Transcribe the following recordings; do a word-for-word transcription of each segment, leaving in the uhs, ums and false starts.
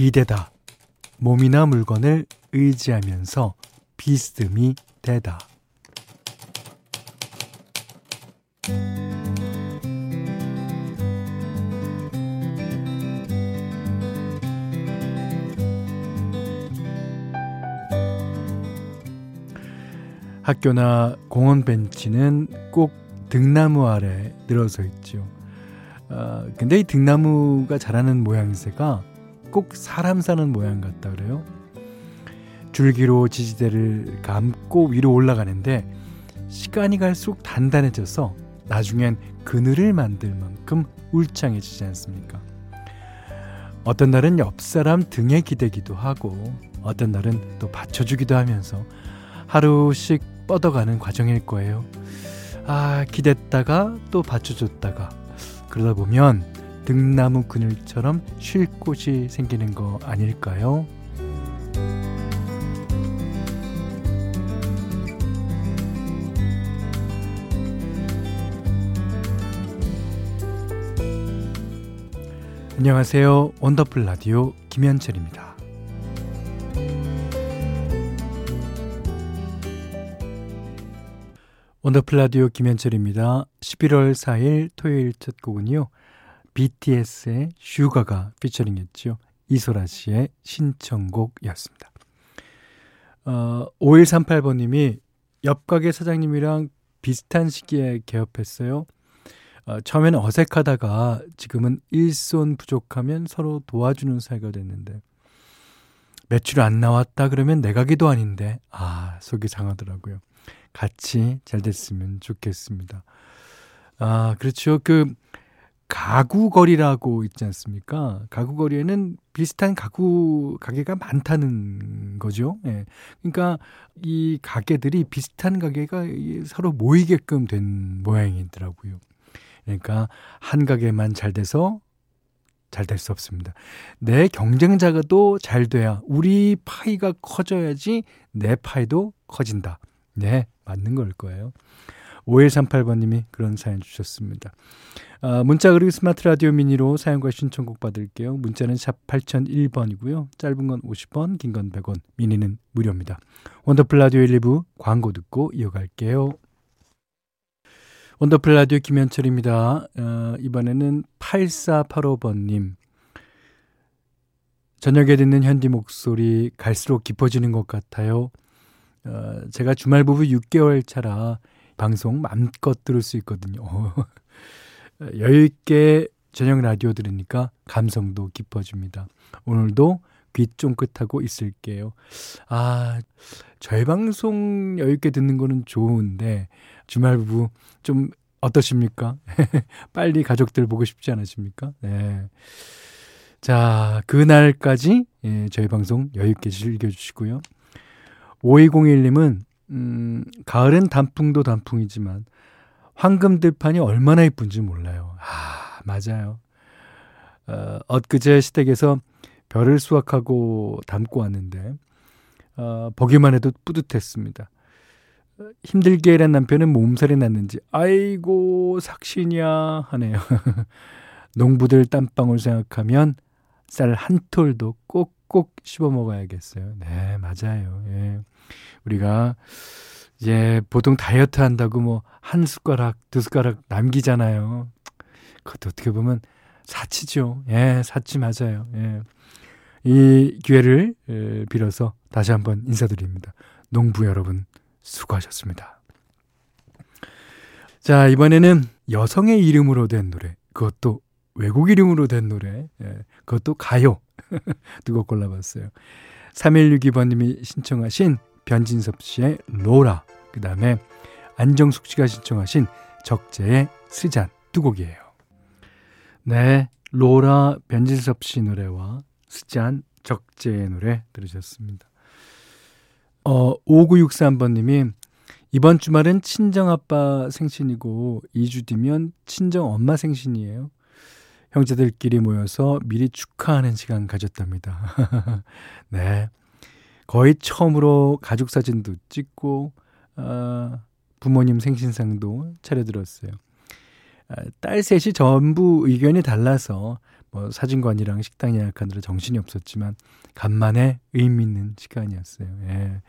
기대다. 몸이나 물건을 의지하면서 비스듬히 대다. 학교나 공원 벤치는 꼭 등나무 아래 늘어서 있죠. 아, 근데 이 등나무가 자라는 모양새가 꼭 사람 사는 모양 같다 그래요. 줄기로 지지대를 감고 위로 올라가는데 시간이 갈수록 단단해져서 나중엔 그늘을 만들 만큼 울창해지지 않습니까? 어떤 날은 옆 사람 등에 기대기도 하고 어떤 날은 또 받쳐주기도 하면서 하루씩 뻗어가는 과정일 거예요. 아, 기댔다가 또 받쳐줬다가 그러다 보면 등나무 그늘처럼 쉴 곳이 생기는 거 아닐까요? 안녕하세요. 원더풀 라디오 김현철입니다. 원더풀라디오 김현철입니다. 십일월 사일 토요일 첫 곡은요, 비티에스의 슈가가 피처링했죠. 이소라씨의 신청곡이었습니다. 어, 오일삼팔번님이 옆가게 사장님이랑 비슷한 시기에 개업했어요. 어, 처음에는 어색하다가 지금은 일손 부족하면 서로 도와주는 사이가 됐는데 매출 안 나왔다 그러면 내 가게도 아닌데, 아, 속이 상하더라고요. 같이 잘 됐으면 좋겠습니다. 아, 그렇죠. 그 가구거리라고 있지 않습니까? 가구거리에는 비슷한 가구 가게가 많다는 거죠. 예. 그러니까 이 가게들이 비슷한 가게가 서로 모이게끔 된 모양이더라고요. 그러니까 한 가게만 잘 돼서 잘 될 수 없습니다. 내 경쟁자가도 잘 돼야, 우리 파이가 커져야지 내 파이도 커진다. 네, 맞는 걸 거예요. 오일삼팔번님이 그런 사연 주셨습니다. 아, 문자 그리고 스마트 라디오 미니로 사연과 신청곡 받을게요. 문자는 샵 팔공공일번이고요. 짧은 건 오십원, 긴 건 백원, 미니는 무료입니다. 원더풀 라디오 일, 이부 광고 듣고 이어갈게요. 원더풀 라디오 김현철입니다. 어, 이번에는 팔사팔오번님. 저녁에 듣는 현디 목소리 갈수록 깊어지는 것 같아요. 어, 제가 주말 부부 육개월 차라 방송 마음껏 들을 수 있거든요. 어, 여유있게 저녁 라디오 들으니까 감성도 깊어집니다. 오늘도 귀 쫑긋하고 있을게요. 아, 저희 방송 여유있게 듣는 거는 좋은데 주말 부부 좀 어떠십니까? 빨리 가족들 보고 싶지 않으십니까? 네. 자, 그날까지 예, 저희 방송 여유있게 즐겨주시고요. 오이공일님은 음, 가을은 단풍도 단풍이지만 황금들판이 얼마나 예쁜지 몰라요. 아, 맞아요. 어, 엊그제 시댁에서 벼를 수확하고 담고 왔는데 어, 보기만 해도 뿌듯했습니다. 힘들게 일한 남편은 몸살이 났는지 아이고 삭신이야 하네요. 농부들 땀방울 생각하면 쌀 한 톨도 꼭 꼭 씹어 먹어야겠어요. 네, 맞아요. 예. 우리가 이제 보통 다이어트 한다고 뭐 한 숟가락, 두 숟가락 남기잖아요. 그것도 어떻게 보면 사치죠. 예, 사치 맞아요. 예. 이 기회를 예, 빌어서 다시 한번 인사드립니다. 농부 여러분, 수고하셨습니다. 자, 이번에는 여성의 이름으로 된 노래, 그것도 외국 이름으로 된 노래, 예, 그것도 가요. 두 곡 골라봤어요. 삼일육이번님이 신청하신 변진섭 씨의 로라, 그 다음에 안정숙 씨가 신청하신 적재의 스잔, 두 곡이에요. 네, 로라, 변진섭 씨 노래와 스잔, 적재의 노래 들으셨습니다. 어, 오구육삼번님이 이번 주말은 친정아빠 생신이고 이주 뒤면 친정엄마 생신이에요. 형제들끼리 모여서 미리 축하하는 시간 가졌답니다. 네, 거의 처음으로 가족 사진도 찍고 아, 부모님 생신상도 차려들었어요. 아, 딸 셋이 전부 의견이 달라서 뭐 사진관이랑 식당이 약하느라 정신이 없었지만 간만에 의미 있는 시간이었어요. 예.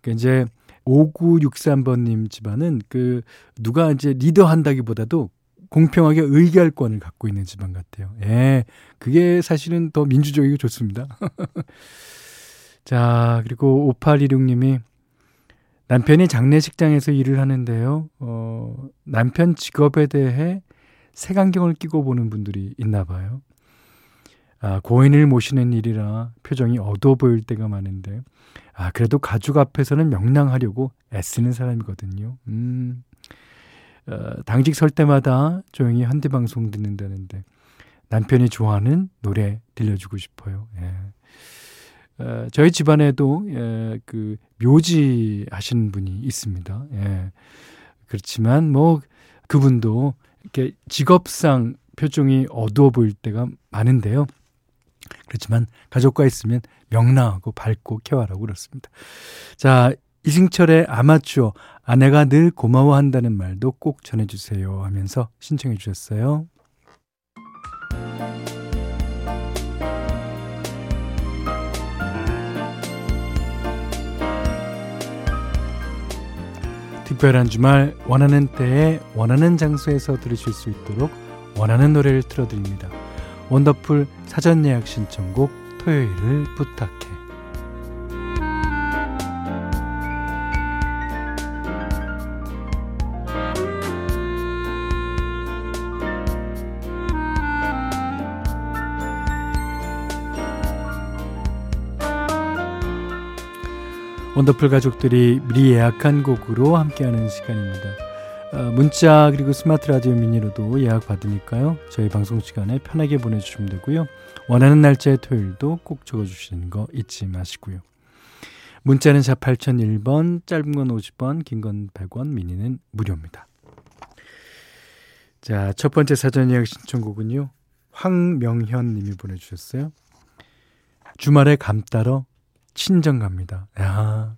그러니까 이제 오구육삼 번님 집안은 그 누가 이제 리더한다기보다도 공평하게 의결권을 갖고 있는 집안 같아요. 예. 그게 사실은 더 민주적이고 좋습니다. 자, 그리고 오팔이육 님이 남편이 장례식장에서 일을 하는데요. 어, 남편 직업에 대해 색안경을 끼고 보는 분들이 있나 봐요. 아, 고인을 모시는 일이라 표정이 어두워 보일 때가 많은데 아, 그래도 가족 앞에서는 명랑하려고 애쓰는 사람이거든요. 음, 어, 당직 설 때마다 조용히 현대방송 듣는다는데 남편이 좋아하는 노래 들려주고 싶어요. 예. 어, 저희 집안에도 예, 그 묘지 하시는 분이 있습니다. 예. 그렇지만 뭐 그분도 이렇게 직업상 표정이 어두워 보일 때가 많은데요. 그렇지만 가족과 있으면 명랑하고 밝고 쾌활하고 그렇습니다. 자, 이승철의 아마추어 아내가 늘 고마워한다는 말도 꼭 전해주세요 하면서 신청해 주셨어요. 특별한 주말 원하는 때에 원하는 장소에서 들으실 수 있도록 원하는 노래를 틀어드립니다. 원더풀 사전 예약 신청곡 토요일을 부탁해. 원더풀 가족들이 미리 예약한 곡으로 함께하는 시간입니다. 문자 그리고 스마트 라디오 미니로도 예약 받으니까요. 저희 방송 시간에 편하게 보내주시면 되고요. 원하는 날짜의 토요일도 꼭 적어주시는 거 잊지 마시고요. 문자는 샵 팔공공일 번, 짧은 건 오십 원, 긴 건 백 원, 미니는 무료입니다. 자, 첫 번째 사전 예약 신청곡은요. 황명현 님이 보내주셨어요. 주말에 감 따러 친정 갑니다. 야,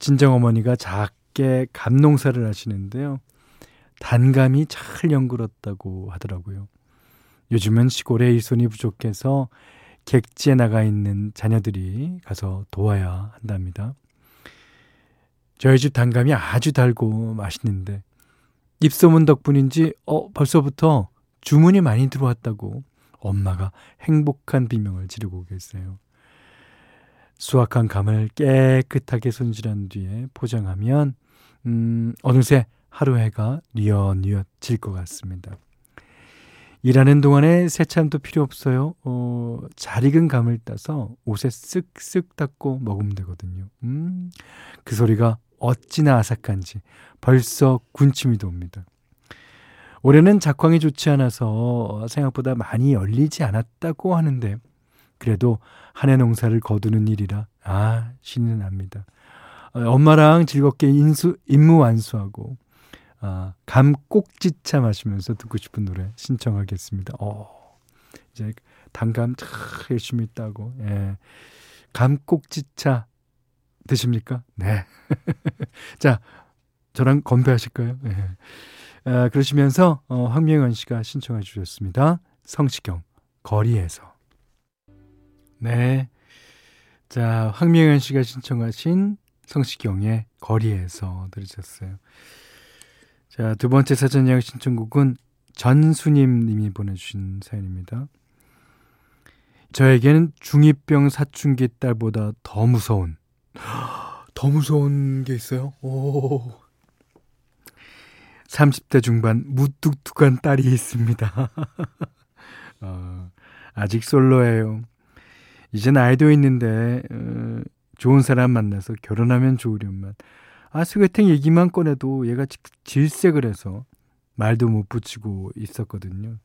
친정 어머니가 작게 감 농사를 하시는데요. 단감이 잘 연그렀다고 하더라고요. 요즘은 시골에 일손이 부족해서 객지에 나가 있는 자녀들이 가서 도와야 한답니다. 저희 집 단감이 아주 달고 맛있는데 입소문 덕분인지 어, 벌써부터 주문이 많이 들어왔다고 엄마가 행복한 비명을 지르고 계세요. 수확한 감을 깨끗하게 손질한 뒤에 포장하면 음, 어느새 하루 해가 뉘엿뉘엿 질 것 같습니다. 일하는 동안에 새참도 필요 없어요. 어, 잘 익은 감을 따서 옷에 쓱쓱 닦고 먹으면 되거든요. 음, 그 소리가 어찌나 아삭한지 벌써 군침이 돕니다. 올해는 작황이 좋지 않아서 생각보다 많이 열리지 않았다고 하는데 그래도 한 해 농사를 거두는 일이라 아 신이 납니다. 엄마랑 즐겁게 인수, 임무 완수하고 아, 감 꼭지차 마시면서 듣고 싶은 노래 신청하겠습니다. 어, 이제 단감 참 열심히 따고 예. 감 꼭지차 드십니까? 네. 자, 저랑 건배하실까요? 예. 아, 그러시면서 어, 황명현 씨가 신청해 주셨습니다. 성시경 거리에서. 네, 자 황명현 씨가 신청하신 성시경의 거리에서 들으셨어요. 자, 두 번째 사전 예약 신청곡은 전수님 님이 보내주신 사연입니다. 저에게는 중이병 사춘기 딸보다 더 무서운 더 무서운 게 있어요. 오. 삼십 대 중반 무뚝뚝한 딸이 있습니다. 어, 아직 솔로예요. 이제 나이도 있는데 어, 좋은 사람 만나서 결혼하면 좋으련만 아 소개팅 얘기만 꺼내도 얘가 질색을 해서 말도 못 붙이고 있었거든요.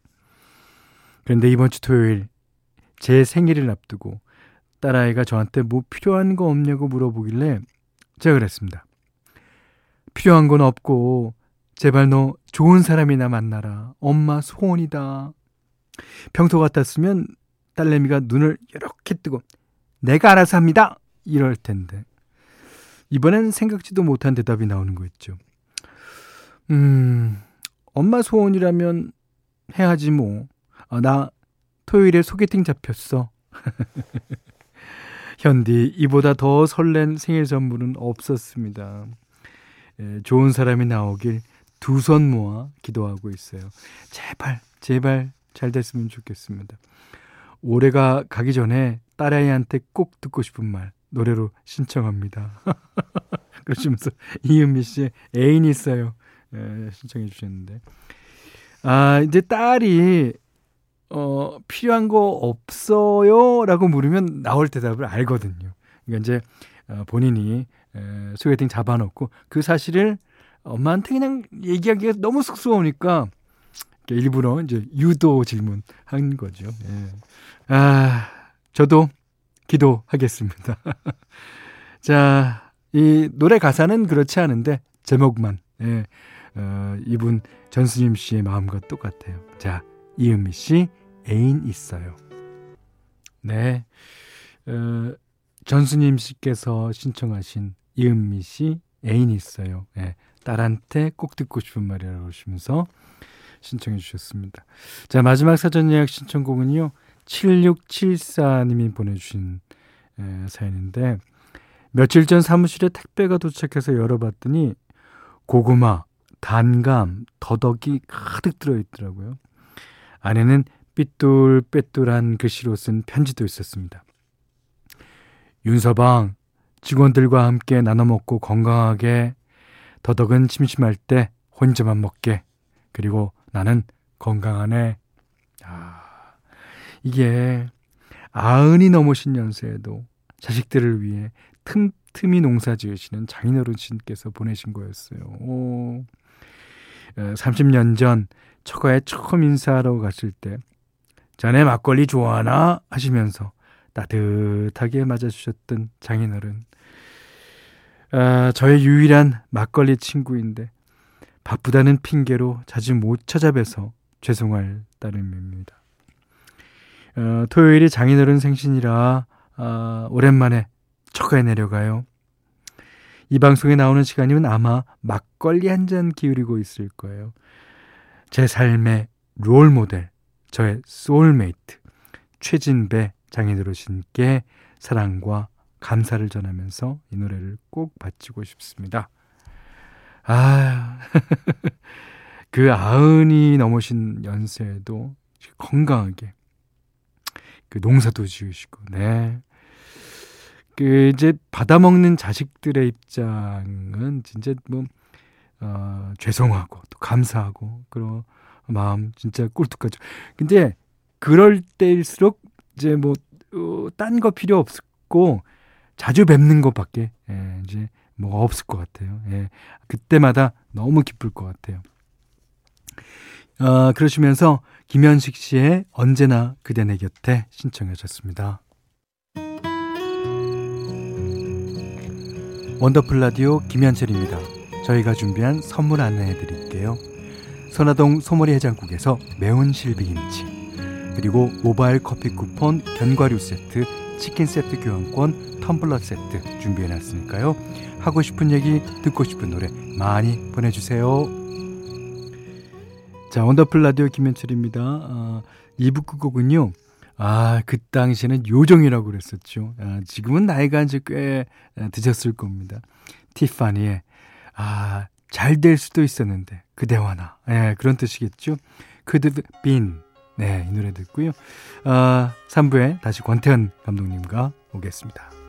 그런데 이번 주 토요일 제 생일을 앞두고 딸아이가 저한테 뭐 필요한 거 없냐고 물어보길래 제가 그랬습니다. 필요한 건 없고 제발 너 좋은 사람이나 만나라. 엄마 소원이다. 평소 같았으면 딸내미가 눈을 이렇게 뜨고 내가 알아서 합니다! 이럴 텐데 이번엔 생각지도 못한 대답이 나오는 거 있죠. 음... 엄마 소원이라면 해야지 뭐 어, 나 토요일에 소개팅 잡혔어. 현디, 이보다 더 설렌 생일 선물은 없었습니다. 예, 좋은 사람이 나오길 두 손 모아 기도하고 있어요. 제발 제발 잘 됐으면 좋겠습니다. 올해가 가기 전에 딸아이한테 꼭 듣고 싶은 말 노래로 신청합니다. 그러시면서 이은미 씨의 애인이 있어요 예, 신청해 주셨는데, 아 이제 딸이 어, 필요한 거 없어요? 라고 물으면 나올 대답을 알거든요. 그러니까 이제 본인이 소개팅 잡아놓고 그 사실을 엄마한테 그냥 얘기하기가 너무 쑥스러우니까 일부러 이제 유도 질문 한 거죠. 예. 아, 저도 기도하겠습니다. 자, 이 노래 가사는 그렇지 않은데 제목만. 예. 어, 이분 전수님 씨의 마음과 똑같아요. 자, 이은미 씨, 애인 있어요. 네. 어, 전수님 씨께서 신청하신 이은미 씨, 애인 있어요. 네. 딸한테 꼭 듣고 싶은 말이라고 하시면서 신청해 주셨습니다. 자, 마지막 사전 예약 신청곡은요, 칠육칠사님이 보내주신 에, 사연인데, 며칠 전 사무실에 택배가 도착해서 열어봤더니 고구마, 단감, 더덕이 가득 들어있더라고요. 안에는 삐뚤빼뚤한 글씨로 쓴 편지도 있었습니다. 윤서방, 직원들과 함께 나눠 먹고 건강하게, 더덕은 심심할 때 혼자만 먹게, 그리고 나는 건강하네. 아, 이게 아흔이 넘으신 연세에도 자식들을 위해 틈틈이 농사 지으시는 장인어른신께서 보내신 거였어요. 오, 삼십 년 전 처가에 처음 인사하러 갔을 때, 자네 막걸리 좋아하나? 하시면서 따뜻하게 맞아주셨던 장인어른. 아, 저의 유일한 막걸리 친구인데 바쁘다는 핑계로 자주 못 찾아뵈서 죄송할 따름입니다. 어, 토요일이 장인어른 생신이라 아, 오랜만에 처가에 내려가요. 이 방송에 나오는 시간이면 아마 막걸리 한 잔 기울이고 있을 거예요. 제 삶의 롤모델, 저의 소울메이트 최진배 장인어르신께 사랑과 감사를 전하면서 이 노래를 꼭 바치고 싶습니다. 아, 그 아흔이 넘으신 연세에도 건강하게 그 농사도 지으시고, 네, 그 이제 받아먹는 자식들의 입장은 진짜 뭐 어, 죄송하고 또 감사하고 그런 마음 진짜 꿀뚝하죠. 근데 그럴 때일수록 이제 뭐 딴 거 어, 필요 없고 자주 뵙는 것밖에 예, 이제 뭐가 없을 것 같아요. 예, 그때마다 너무 기쁠 것 같아요. 어, 그러시면서 김현식 씨의 언제나 그대 내 곁에 신청하셨습니다. 원더풀 라디오 김현철입니다. 저희가 준비한 선물 안내해드릴게요. 선화동 소머리 해장국에서 매운 실비김치, 그리고 모바일 커피 쿠폰, 견과류 세트, 치킨 세트 교환권, 텀블러 세트 준비해놨으니까요. 하고 싶은 얘기, 듣고 싶은 노래 많이 보내주세요. 자, 원더풀 라디오 김현철입니다. 아, 이 부 끝곡은요, 아, 그 당시에는 요정이라고 그랬었죠. 아, 지금은 나이가 이제 꽤 드셨을 겁니다. 티파니의 아, 잘 될 수도 있었는데 그대와 나, 예, 그런 뜻이겠죠. Could have been. 네, 이 노래 듣고요. 아, 삼 부에 다시 권태현 감독님과 오겠습니다.